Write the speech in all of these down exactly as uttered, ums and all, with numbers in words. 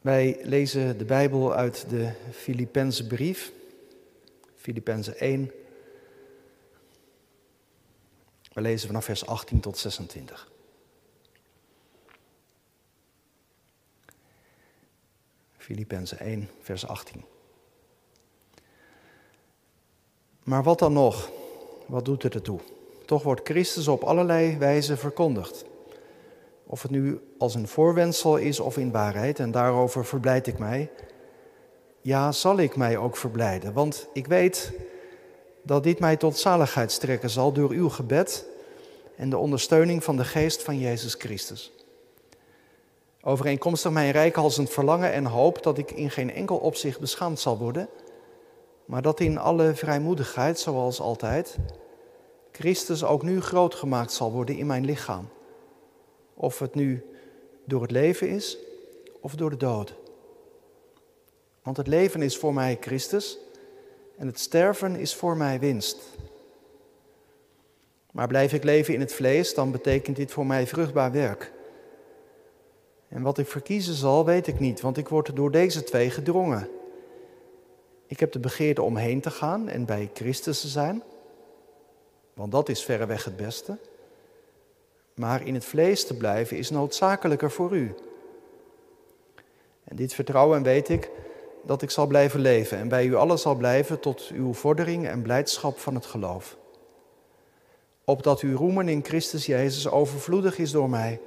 Wij lezen de Bijbel uit de Filippenzenbrief, Filippenzen één. We lezen vanaf vers achttien tot zesentwintig. Filippenzen één, vers achttien. Maar wat dan nog? Wat doet het ertoe? Toch wordt Christus op allerlei wijzen verkondigd. Of het nu als een voorwendsel is of in waarheid, en daarover verblijd ik mij. Ja, zal ik mij ook verblijden, want ik weet dat dit mij tot zaligheid strekken zal door uw gebed en de ondersteuning van de geest van Jezus Christus. Overeenkomstig mijn reikhalzend verlangen en hoop dat ik in geen enkel opzicht beschaamd zal worden, maar dat in alle vrijmoedigheid, zoals altijd, Christus ook nu groot gemaakt zal worden in mijn lichaam. Of het nu door het leven is of door de dood. Want het leven is voor mij Christus en het sterven is voor mij winst. Maar blijf ik leven in het vlees, dan betekent dit voor mij vruchtbaar werk. En wat ik verkiezen zal, weet ik niet, want ik word door deze twee gedrongen. Ik heb de begeerte om heen te gaan en bij Christus te zijn, want dat is verreweg het beste. Maar in het vlees te blijven is noodzakelijker voor u. En dit vertrouwen weet ik dat ik zal blijven leven en bij u allen zal blijven tot uw vordering en blijdschap van het geloof. Opdat uw roemen in Christus Jezus overvloedig is door mij,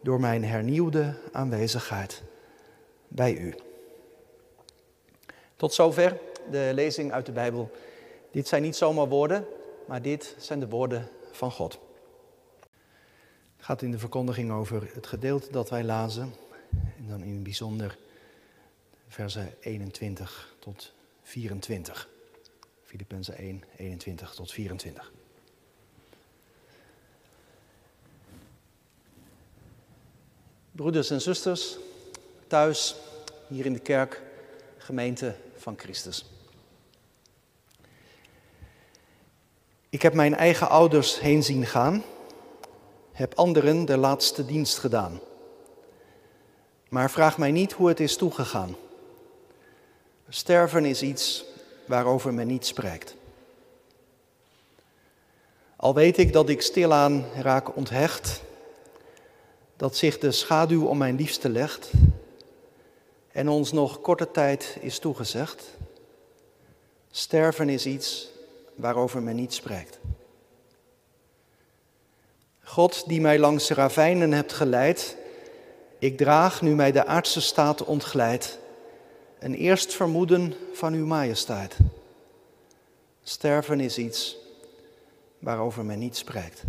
door mijn hernieuwde aanwezigheid bij u. Tot zover de lezing uit de Bijbel. Dit zijn niet zomaar woorden, maar dit zijn de woorden van God. Het gaat in de verkondiging over het gedeelte dat wij lazen. En dan in het bijzonder versen eenentwintig tot vierentwintig. Filippenzen één, eenentwintig tot vierentwintig. Broeders en zusters, thuis, hier in de kerk, gemeente van Christus. Ik heb mijn eigen ouders heen zien gaan, heb anderen de laatste dienst gedaan. Maar vraag mij niet hoe het is toegegaan. Sterven is iets waarover men niet spreekt. Al weet ik dat ik stilaan raak onthecht, dat zich de schaduw om mijn liefste legt en ons nog korte tijd is toegezegd. Sterven is iets waarover men niet spreekt. God die mij langs ravijnen hebt geleid, ik draag nu mij de aardse staat ontglijdt, een eerst vermoeden van uw majesteit. Sterven is iets waarover men niet spreekt.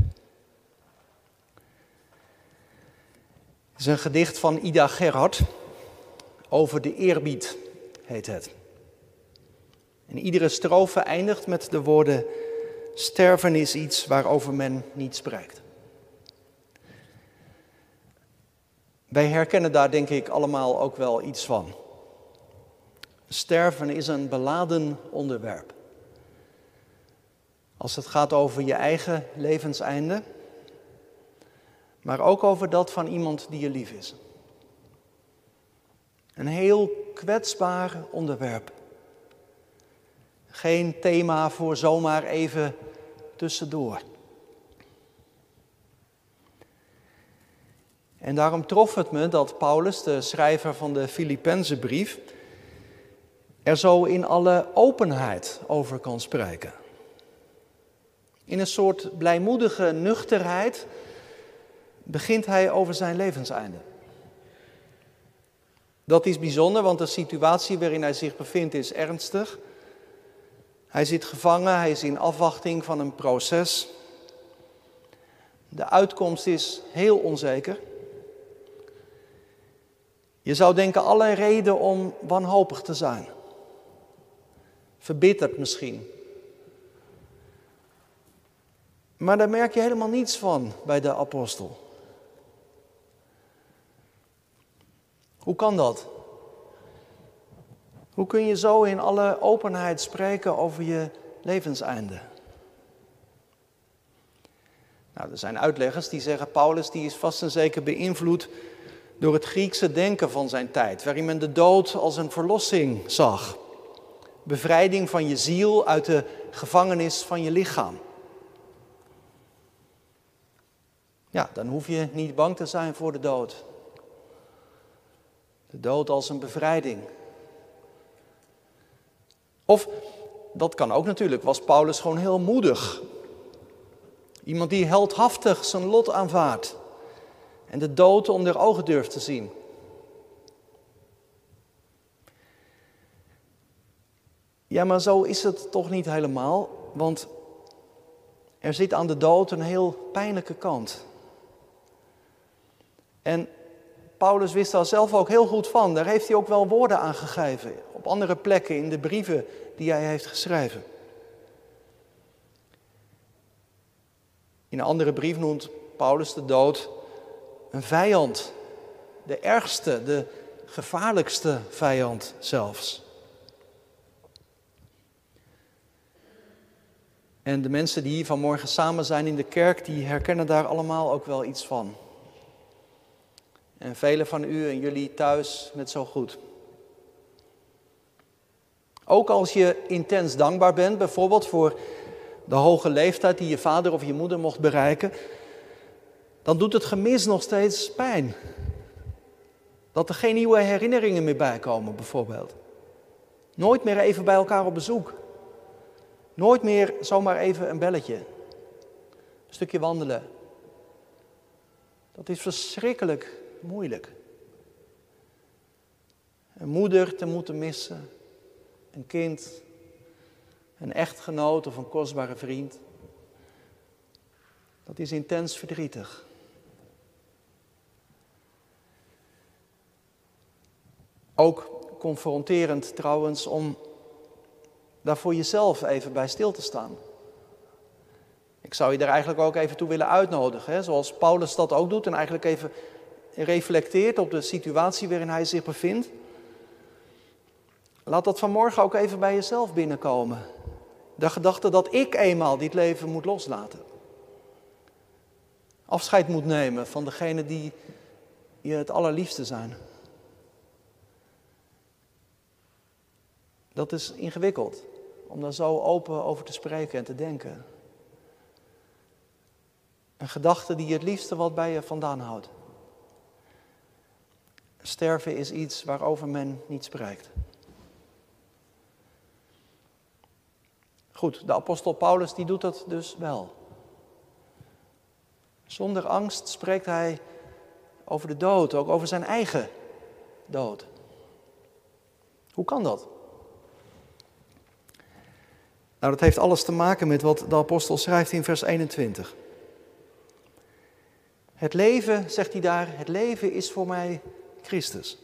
Het is een gedicht van Ida Gerhardt, over de eerbied heet het. En iedere strofe eindigt met de woorden, sterven is iets waarover men niet spreekt. Wij herkennen daar denk ik allemaal ook wel iets van. Sterven is een beladen onderwerp. Als het gaat over je eigen levenseinde, maar ook over dat van iemand die je lief is. Een heel kwetsbaar onderwerp. Geen thema voor zomaar even tussendoor. En daarom trof het me dat Paulus, de schrijver van de Filippenzenbrief, er zo in alle openheid over kan spreken. In een soort blijmoedige nuchterheid begint hij over zijn levenseinde. Dat is bijzonder, want de situatie waarin hij zich bevindt is ernstig. Hij zit gevangen, hij is in afwachting van een proces. De uitkomst is heel onzeker. Je zou denken alle reden om wanhopig te zijn. Verbitterd misschien. Maar daar merk je helemaal niets van bij de apostel. Hoe kan dat? Hoe kun je zo in alle openheid spreken over je levenseinde? Nou, er zijn uitleggers die zeggen, Paulus die is vast en zeker beïnvloed door het Griekse denken van zijn tijd, waarin men de dood als een verlossing zag. Bevrijding van je ziel uit de gevangenis van je lichaam. Ja, dan hoef je niet bang te zijn voor de dood. De dood als een bevrijding. Of, dat kan ook natuurlijk, was Paulus gewoon heel moedig. Iemand die heldhaftig zijn lot aanvaardt en de dood onder ogen durft te zien. Ja, maar zo is het toch niet helemaal, want er zit aan de dood een heel pijnlijke kant. En Paulus wist daar zelf ook heel goed van. Daar heeft hij ook wel woorden aan gegeven. Op andere plekken in de brieven die hij heeft geschreven. In een andere brief noemt Paulus de dood een vijand. De ergste, de gevaarlijkste vijand zelfs. En de mensen die hier vanmorgen samen zijn in de kerk, die herkennen daar allemaal ook wel iets van. En velen van u en jullie thuis net zo goed. Ook als je intens dankbaar bent, bijvoorbeeld voor de hoge leeftijd die je vader of je moeder mocht bereiken, dan doet het gemis nog steeds pijn. Dat er geen nieuwe herinneringen meer bij komen, bijvoorbeeld. Nooit meer even bij elkaar op bezoek. Nooit meer zomaar even een belletje. Een stukje wandelen. Dat is verschrikkelijk moeilijk. Een moeder te moeten missen. Een kind. Een echtgenoot of een kostbare vriend. Dat is intens verdrietig. Ook confronterend trouwens om daar voor jezelf even bij stil te staan. Ik zou je daar eigenlijk ook even toe willen uitnodigen, hè? Zoals Paulus dat ook doet en eigenlijk even reflecteert op de situatie waarin hij zich bevindt. Laat dat vanmorgen ook even bij jezelf binnenkomen. De gedachte dat ik eenmaal dit leven moet loslaten. Afscheid moet nemen van degene die je het allerliefste zijn. Dat is ingewikkeld, om daar zo open over te spreken en te denken. Een gedachte die je het liefste wat bij je vandaan houdt. Sterven is iets waarover men niet spreekt. Goed, de apostel Paulus die doet dat dus wel. Zonder angst spreekt hij over de dood, ook over zijn eigen dood. Hoe kan dat? Nou, dat heeft alles te maken met wat de apostel schrijft in vers eenentwintig. Het leven, zegt hij daar, het leven is voor mij Christus.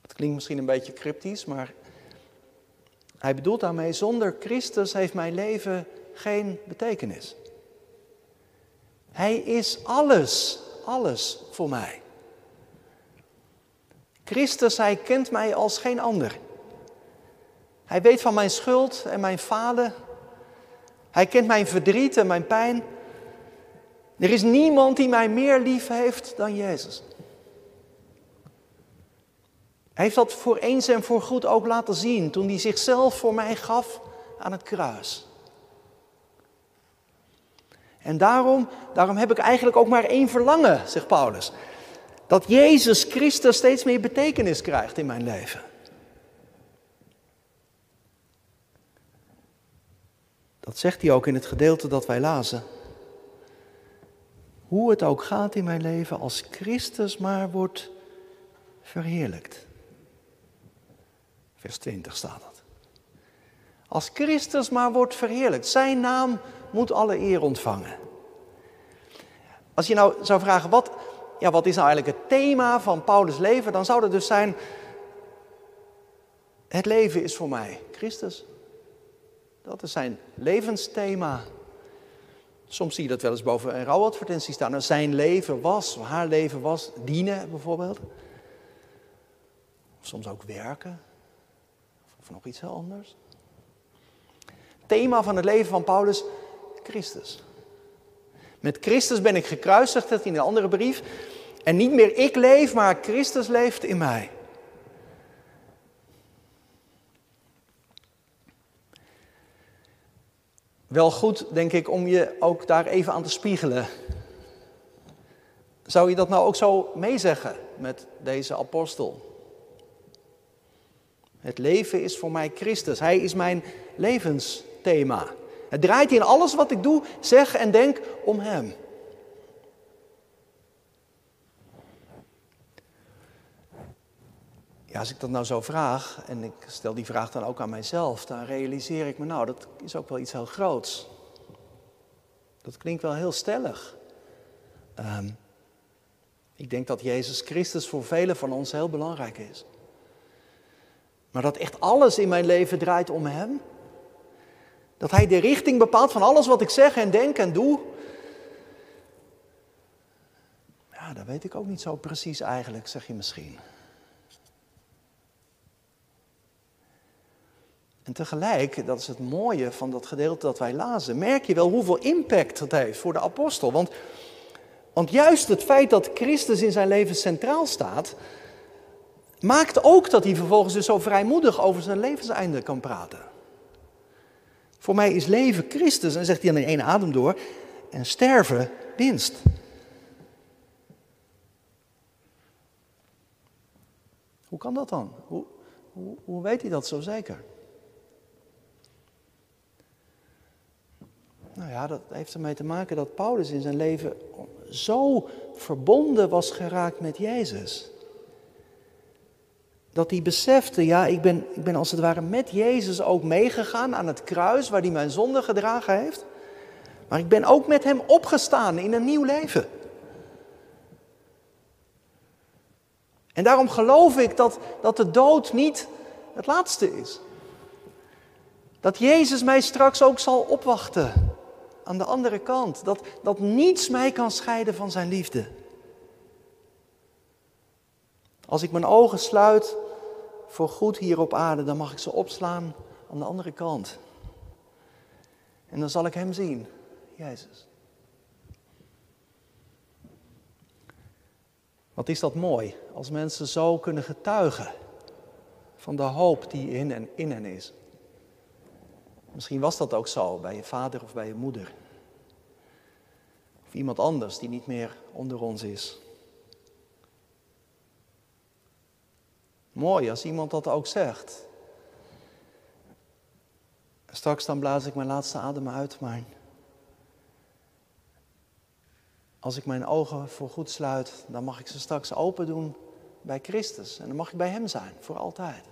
Dat klinkt misschien een beetje cryptisch, maar hij bedoelt daarmee, zonder Christus heeft mijn leven geen betekenis. Hij is alles, alles voor mij. Christus, hij kent mij als geen ander. Hij weet van mijn schuld en mijn falen. Hij kent mijn verdriet en mijn pijn. Er is niemand die mij meer lief heeft dan Jezus. Hij heeft dat voor eens en voor goed ook laten zien toen hij zichzelf voor mij gaf aan het kruis. En daarom, daarom heb ik eigenlijk ook maar één verlangen, zegt Paulus. Dat Jezus Christus steeds meer betekenis krijgt in mijn leven. Dat zegt hij ook in het gedeelte dat wij lazen. Hoe het ook gaat in mijn leven, als Christus maar wordt verheerlijkt. Vers twintig staat dat. Als Christus maar wordt verheerlijkt. Zijn naam moet alle eer ontvangen. Als je nou zou vragen, wat, ja, wat is nou eigenlijk het thema van Paulus' leven? Dan zou dat dus zijn, het leven is voor mij Christus. Dat is zijn levensthema. Soms zie je dat wel eens boven een rouwadvertentie staan. Zijn leven was, haar leven was, dienen bijvoorbeeld. Of soms ook werken. Of nog iets heel anders. Thema van het leven van Paulus, Christus. Met Christus ben ik gekruisigd, dat in een andere brief. En niet meer ik leef, maar Christus leeft in mij. Wel goed, denk ik, om je ook daar even aan te spiegelen. Zou je dat nou ook zo meezeggen met deze apostel? Het leven is voor mij Christus. Hij is mijn levensthema. Het draait in alles wat ik doe, zeg en denk om hem. Ja, als ik dat nou zo vraag, en ik stel die vraag dan ook aan mijzelf, dan realiseer ik me, nou, dat is ook wel iets heel groots. Dat klinkt wel heel stellig. Um, ik denk dat Jezus Christus voor velen van ons heel belangrijk is. Maar dat echt alles in mijn leven draait om hem. Dat hij de richting bepaalt van alles wat ik zeg en denk en doe. Ja, dat weet ik ook niet zo precies eigenlijk, zeg je misschien. En tegelijk, dat is het mooie van dat gedeelte dat wij lazen, merk je wel hoeveel impact dat heeft voor de apostel. Want, want juist het feit dat Christus in zijn leven centraal staat, maakt ook dat hij vervolgens dus zo vrijmoedig over zijn levenseinde kan praten. Voor mij is leven Christus, en zegt hij aan de ene adem door, en sterven winst. Hoe kan dat dan? Hoe, hoe, hoe weet hij dat zo zeker? Nou ja, dat heeft ermee te maken dat Paulus in zijn leven zo verbonden was geraakt met Jezus. Dat hij besefte, ja, ik ben, ik ben als het ware met Jezus ook meegegaan aan het kruis waar hij mijn zonde gedragen heeft. Maar ik ben ook met hem opgestaan in een nieuw leven. En daarom geloof ik dat, dat de dood niet het laatste is. Dat Jezus mij straks ook zal opwachten aan de andere kant. Dat, dat niets mij kan scheiden van zijn liefde. Als ik mijn ogen sluit voor goed hier op aarde, dan mag ik ze opslaan aan de andere kant. En dan zal ik hem zien, Jezus. Wat is dat mooi, als mensen zo kunnen getuigen van de hoop die in en in hen is. Misschien was dat ook zo bij je vader of bij je moeder. Of iemand anders die niet meer onder ons is. Mooi als iemand dat ook zegt. Straks dan blaas ik mijn laatste adem uit, maar als ik mijn ogen voor goed sluit, dan mag ik ze straks open doen bij Christus. En dan mag ik bij hem zijn, voor altijd.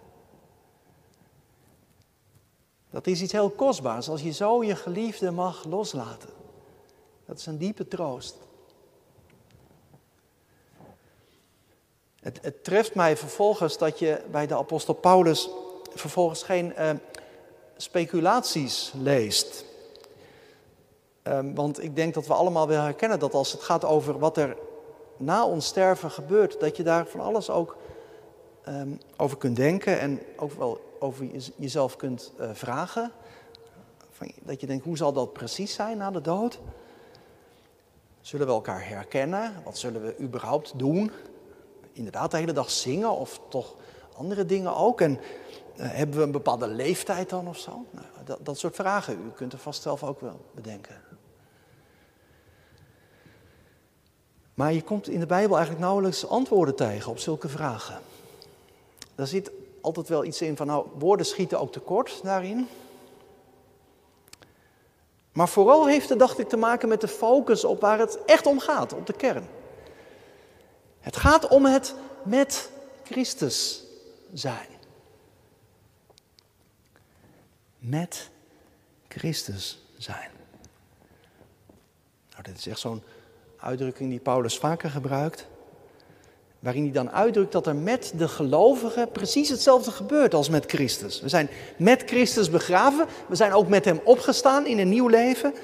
Dat is iets heel kostbaars, als je zo je geliefde mag loslaten. Dat is een diepe troost. Het, het treft mij vervolgens dat je bij de apostel Paulus vervolgens geen uh, speculaties leest. Um, want ik denk dat we allemaal wel herkennen dat als het gaat over wat er na ons sterven gebeurt, dat je daar van alles ook um, over kunt denken en ook wel over jezelf kunt uh, vragen. Van, dat je denkt, hoe zal dat precies zijn na de dood? Zullen we elkaar herkennen? Wat zullen we überhaupt doen? Inderdaad de hele dag zingen of toch andere dingen ook. En uh, hebben we een bepaalde leeftijd dan of zo? Nou, dat, dat soort vragen. U kunt er vast zelf ook wel bedenken. Maar je komt in de Bijbel eigenlijk nauwelijks antwoorden tegen op zulke vragen. Daar zit altijd wel iets in van, nou, woorden schieten ook tekort daarin. Maar vooral heeft het, dacht ik, te maken met de focus op waar het echt om gaat, op de kern. Het gaat om het met Christus zijn. Met Christus zijn. Nou, dit is echt zo'n uitdrukking die Paulus vaker gebruikt. Waarin hij dan uitdrukt dat er met de gelovigen precies hetzelfde gebeurt als met Christus. We zijn met Christus begraven. We zijn ook met hem opgestaan in een nieuw leven.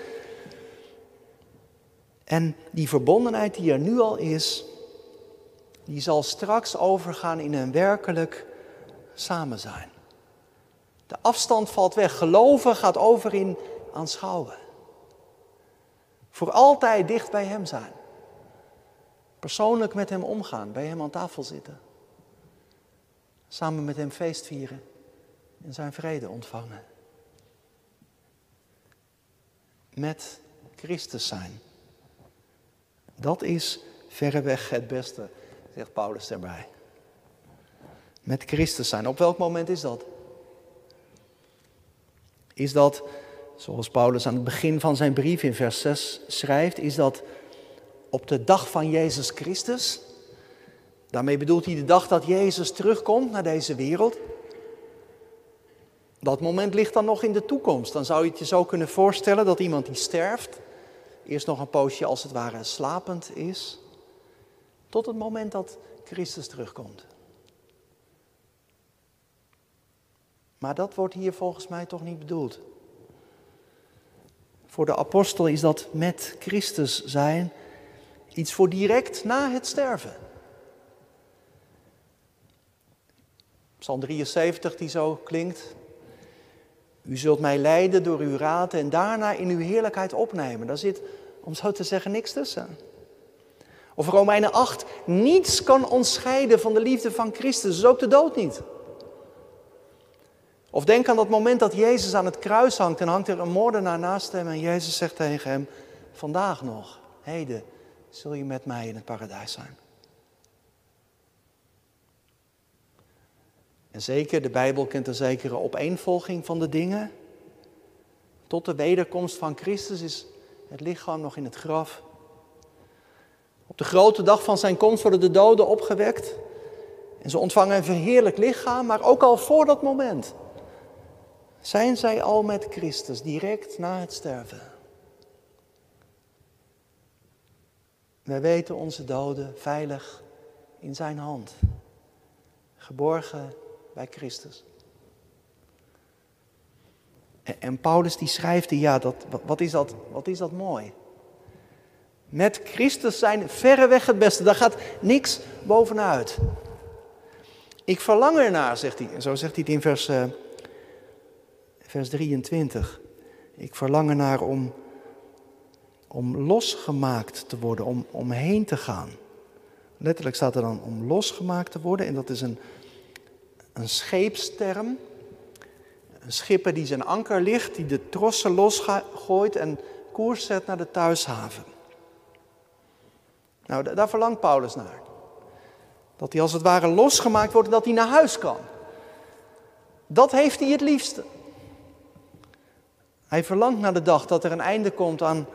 En die verbondenheid die er nu al is, die zal straks overgaan in een werkelijk samen zijn. De afstand valt weg. Geloven gaat over in aanschouwen. Voor altijd dicht bij hem zijn. Persoonlijk met hem omgaan, bij hem aan tafel zitten. Samen met hem feest vieren en zijn vrede ontvangen. Met Christus zijn. Dat is verreweg het beste, zegt Paulus erbij. Met Christus zijn. Op welk moment is dat? Is dat, zoals Paulus aan het begin van zijn brief in vers zes schrijft, is dat op de dag van Jezus Christus? Daarmee bedoelt hij de dag dat Jezus terugkomt naar deze wereld. Dat moment ligt dan nog in de toekomst. Dan zou je het je zo kunnen voorstellen dat iemand die sterft, eerst nog een poosje als het ware slapend is, tot het moment dat Christus terugkomt. Maar dat wordt hier volgens mij toch niet bedoeld. Voor de apostel is dat met Christus zijn iets voor direct na het sterven. Psalm drieënzeventig die zo klinkt. U zult mij leiden door uw raad en daarna in uw heerlijkheid opnemen. Daar zit, om zo te zeggen, niks tussen. Of Romeinen acht, niets kan ons scheiden van de liefde van Christus, dus ook de dood niet. Of denk aan dat moment dat Jezus aan het kruis hangt en hangt er een moordenaar naast hem en Jezus zegt tegen hem, vandaag nog, heden, zul je met mij in het paradijs zijn. En zeker, de Bijbel kent een zekere opeenvolging van de dingen. Tot de wederkomst van Christus is het lichaam nog in het graf. Op de grote dag van zijn komst worden de doden opgewekt. En ze ontvangen een verheerlijk lichaam, maar ook al voor dat moment zijn zij al met Christus, direct na het sterven. Wij weten onze doden veilig in zijn hand, geborgen bij Christus. En Paulus die schrijft, ja, dat, wat, is dat, wat is dat mooi. Met Christus zijn verreweg het beste, daar gaat niks bovenuit. Ik verlang ernaar, zegt hij. En zo zegt hij het in vers, uh, vers drieëntwintig. Ik verlang ernaar om, om losgemaakt te worden, om, om heen te gaan. Letterlijk staat er dan om losgemaakt te worden. En dat is een, een scheepsterm. Een schipper die zijn anker ligt, die de trossen losgooit en koers zet naar de thuishaven. Nou, d- daar verlangt Paulus naar. Dat hij als het ware losgemaakt wordt en dat hij naar huis kan. Dat heeft hij het liefste. Hij verlangt naar de dag dat er een einde komt aan,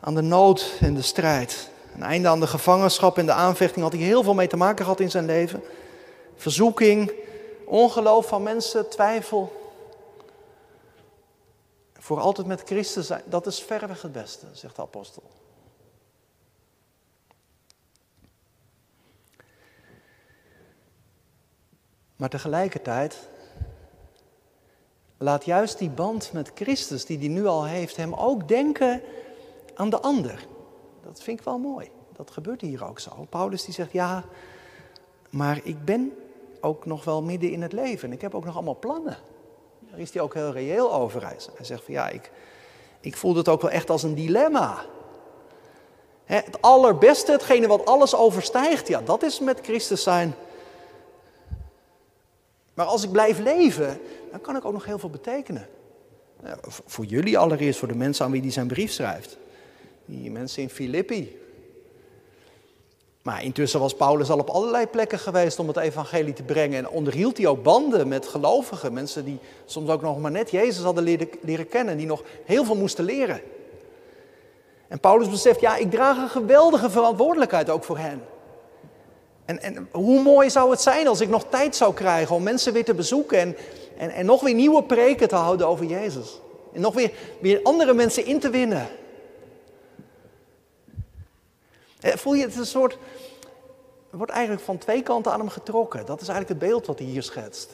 aan de nood en de strijd. Een einde aan de gevangenschap en de aanvechting. Had hij heel veel mee te maken gehad in zijn leven. Verzoeking, ongeloof van mensen, twijfel. Voor altijd met Christus zijn, dat is verreweg het beste, zegt de apostel. Maar tegelijkertijd laat juist die band met Christus, die hij nu al heeft, hem ook denken aan de ander. Dat vind ik wel mooi. Dat gebeurt hier ook zo. Paulus die zegt, ja, maar ik ben ook nog wel midden in het leven. Ik heb ook nog allemaal plannen. Daar is hij ook heel reëel over. Hij zegt van, ja, ik, ik voel het ook wel echt als een dilemma. Het allerbeste, hetgene wat alles overstijgt, ja, dat is met Christus zijn. Maar als ik blijf leven, dan kan ik ook nog heel veel betekenen. Nou, voor jullie allereerst, voor de mensen aan wie hij zijn brief schrijft. Die mensen in Filippi. Maar intussen was Paulus al op allerlei plekken geweest om het evangelie te brengen. En onderhield hij ook banden met gelovigen. Mensen die soms ook nog maar net Jezus hadden leren, leren kennen. Die nog heel veel moesten leren. En Paulus beseft, ja, ik draag een geweldige verantwoordelijkheid ook voor hen. En, en hoe mooi zou het zijn als ik nog tijd zou krijgen om mensen weer te bezoeken en, en, en nog weer nieuwe preken te houden over Jezus. En nog weer, weer andere mensen in te winnen. Voel je het een soort, er wordt eigenlijk van twee kanten aan hem getrokken. Dat is eigenlijk het beeld wat hij hier schetst.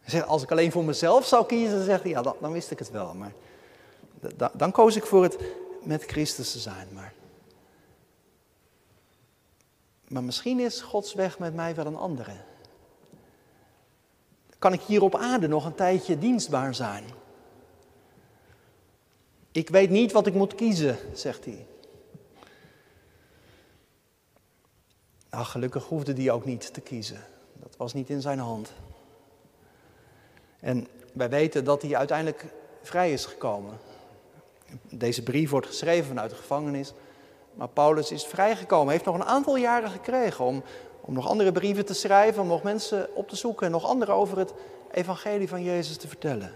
Hij zegt, als ik alleen voor mezelf zou kiezen, dan zegt hij, ja, dan, dan wist ik het wel. Maar dan, dan koos ik voor het met Christus te zijn, maar... Maar misschien is Gods weg met mij wel een andere. Kan ik hier op aarde nog een tijdje dienstbaar zijn? Ik weet niet wat ik moet kiezen, zegt hij. Nou, gelukkig hoefde hij ook niet te kiezen. Dat was niet in zijn hand. En wij weten dat hij uiteindelijk vrij is gekomen. Deze brief wordt geschreven vanuit de gevangenis. Maar Paulus is vrijgekomen. Hij heeft nog een aantal jaren gekregen om, om nog andere brieven te schrijven. Om nog mensen op te zoeken. En nog anderen over het evangelie van Jezus te vertellen.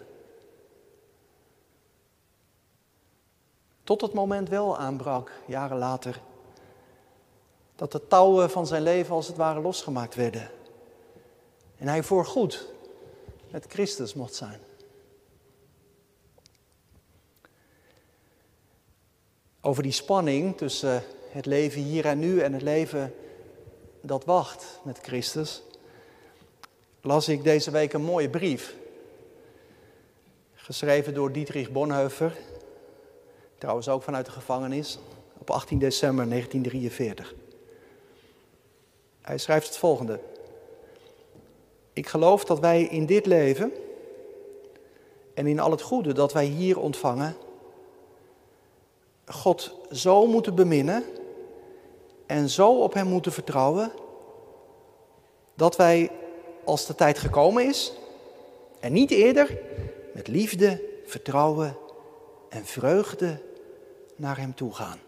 Tot het moment wel aanbrak, jaren later. Dat de touwen van zijn leven als het ware losgemaakt werden. En hij voorgoed met Christus mocht zijn. Over die spanning tussen het leven hier en nu en het leven dat wacht met Christus, las ik deze week een mooie brief. Geschreven door Dietrich Bonhoeffer, trouwens ook vanuit de gevangenis, op achttien december negentien drieënveertig. Hij schrijft het volgende. Ik geloof dat wij in dit leven en in al het goede dat wij hier ontvangen, God zo moeten beminnen en zo op hem moeten vertrouwen, dat wij, als de tijd gekomen is, en niet eerder, met liefde, vertrouwen en vreugde naar hem toe gaan.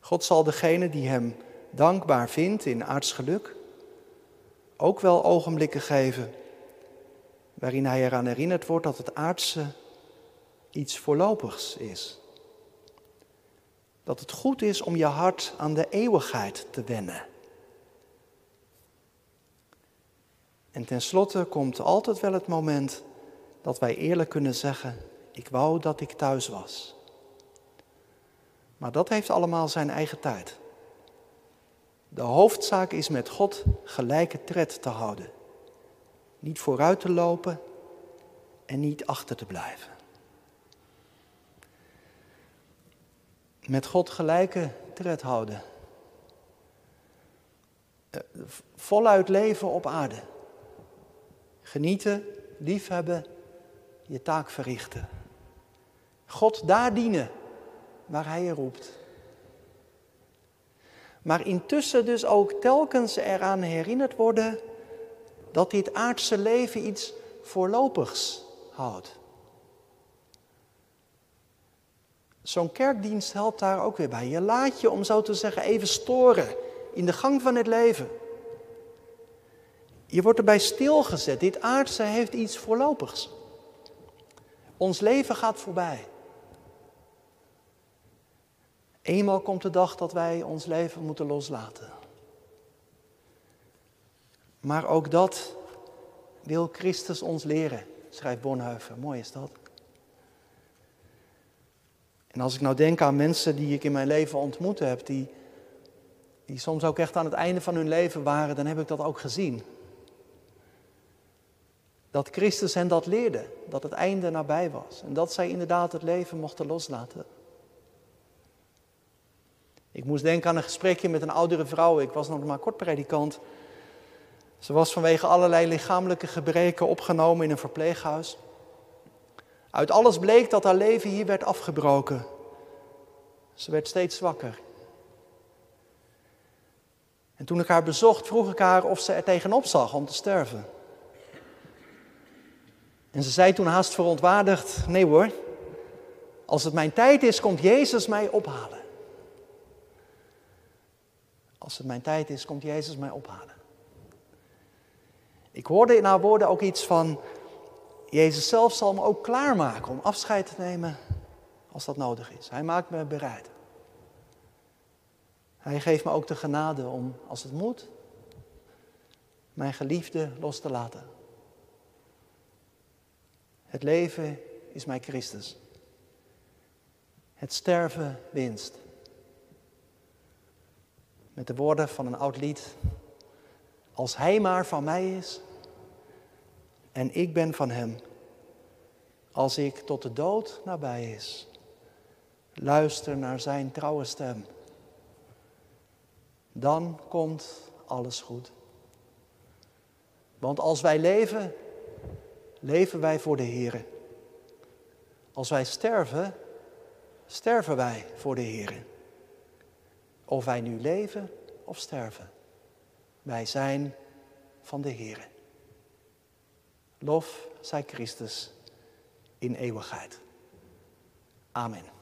God zal degene die hem dankbaar vindt in aards geluk, ook wel ogenblikken geven waarin hij eraan herinnerd wordt dat het aardse iets voorlopigs is. Dat het goed is om je hart aan de eeuwigheid te wennen. En tenslotte komt altijd wel het moment dat wij eerlijk kunnen zeggen, ik wou dat ik thuis was. Maar dat heeft allemaal zijn eigen tijd. De hoofdzaak is met God gelijke tred te houden. Niet vooruit te lopen en niet achter te blijven. Met God gelijke tred houden. Voluit leven op aarde. Genieten, liefhebben, je taak verrichten. God daar dienen waar hij je roept. Maar intussen dus ook telkens eraan herinnerd worden dat dit aardse leven iets voorlopigs houdt. Zo'n kerkdienst helpt daar ook weer bij. Je laat je, om zo te zeggen, even storen in de gang van het leven. Je wordt erbij stilgezet. Dit aardse heeft iets voorlopigs. Ons leven gaat voorbij. Eenmaal komt de dag dat wij ons leven moeten loslaten. Maar ook dat wil Christus ons leren, schrijft Bonhoeffer. Mooi is dat. En als ik nou denk aan mensen die ik in mijn leven ontmoet heb, die, die soms ook echt aan het einde van hun leven waren, dan heb ik dat ook gezien. Dat Christus hen dat leerde, dat het einde nabij was. En dat zij inderdaad het leven mochten loslaten. Ik moest denken aan een gesprekje met een oudere vrouw. Ik was nog maar kort predikant. Ze was vanwege allerlei lichamelijke gebreken opgenomen in een verpleeghuis. Uit alles bleek dat haar leven hier werd afgebroken. Ze werd steeds zwakker. En toen ik haar bezocht, vroeg ik haar of ze er tegenop zag om te sterven. En ze zei toen haast verontwaardigd, nee hoor, als het mijn tijd is, komt Jezus mij ophalen. Als het mijn tijd is, komt Jezus mij ophalen. Ik hoorde in haar woorden ook iets van, Jezus zelf zal me ook klaarmaken om afscheid te nemen als dat nodig is. Hij maakt me bereid. Hij geeft me ook de genade om, als het moet, mijn geliefde los te laten. Het leven is mij Christus. Het sterven winst. Met de woorden van een oud lied. Als hij maar van mij is en ik ben van hem. Als ik tot de dood nabij is, luister naar zijn trouwe stem. Dan komt alles goed. Want als wij leven, leven wij voor de Heere. Als wij sterven, sterven wij voor de Heer. Of wij nu leven of sterven. Wij zijn van de Heer. Lof zij Christus in eeuwigheid. Amen.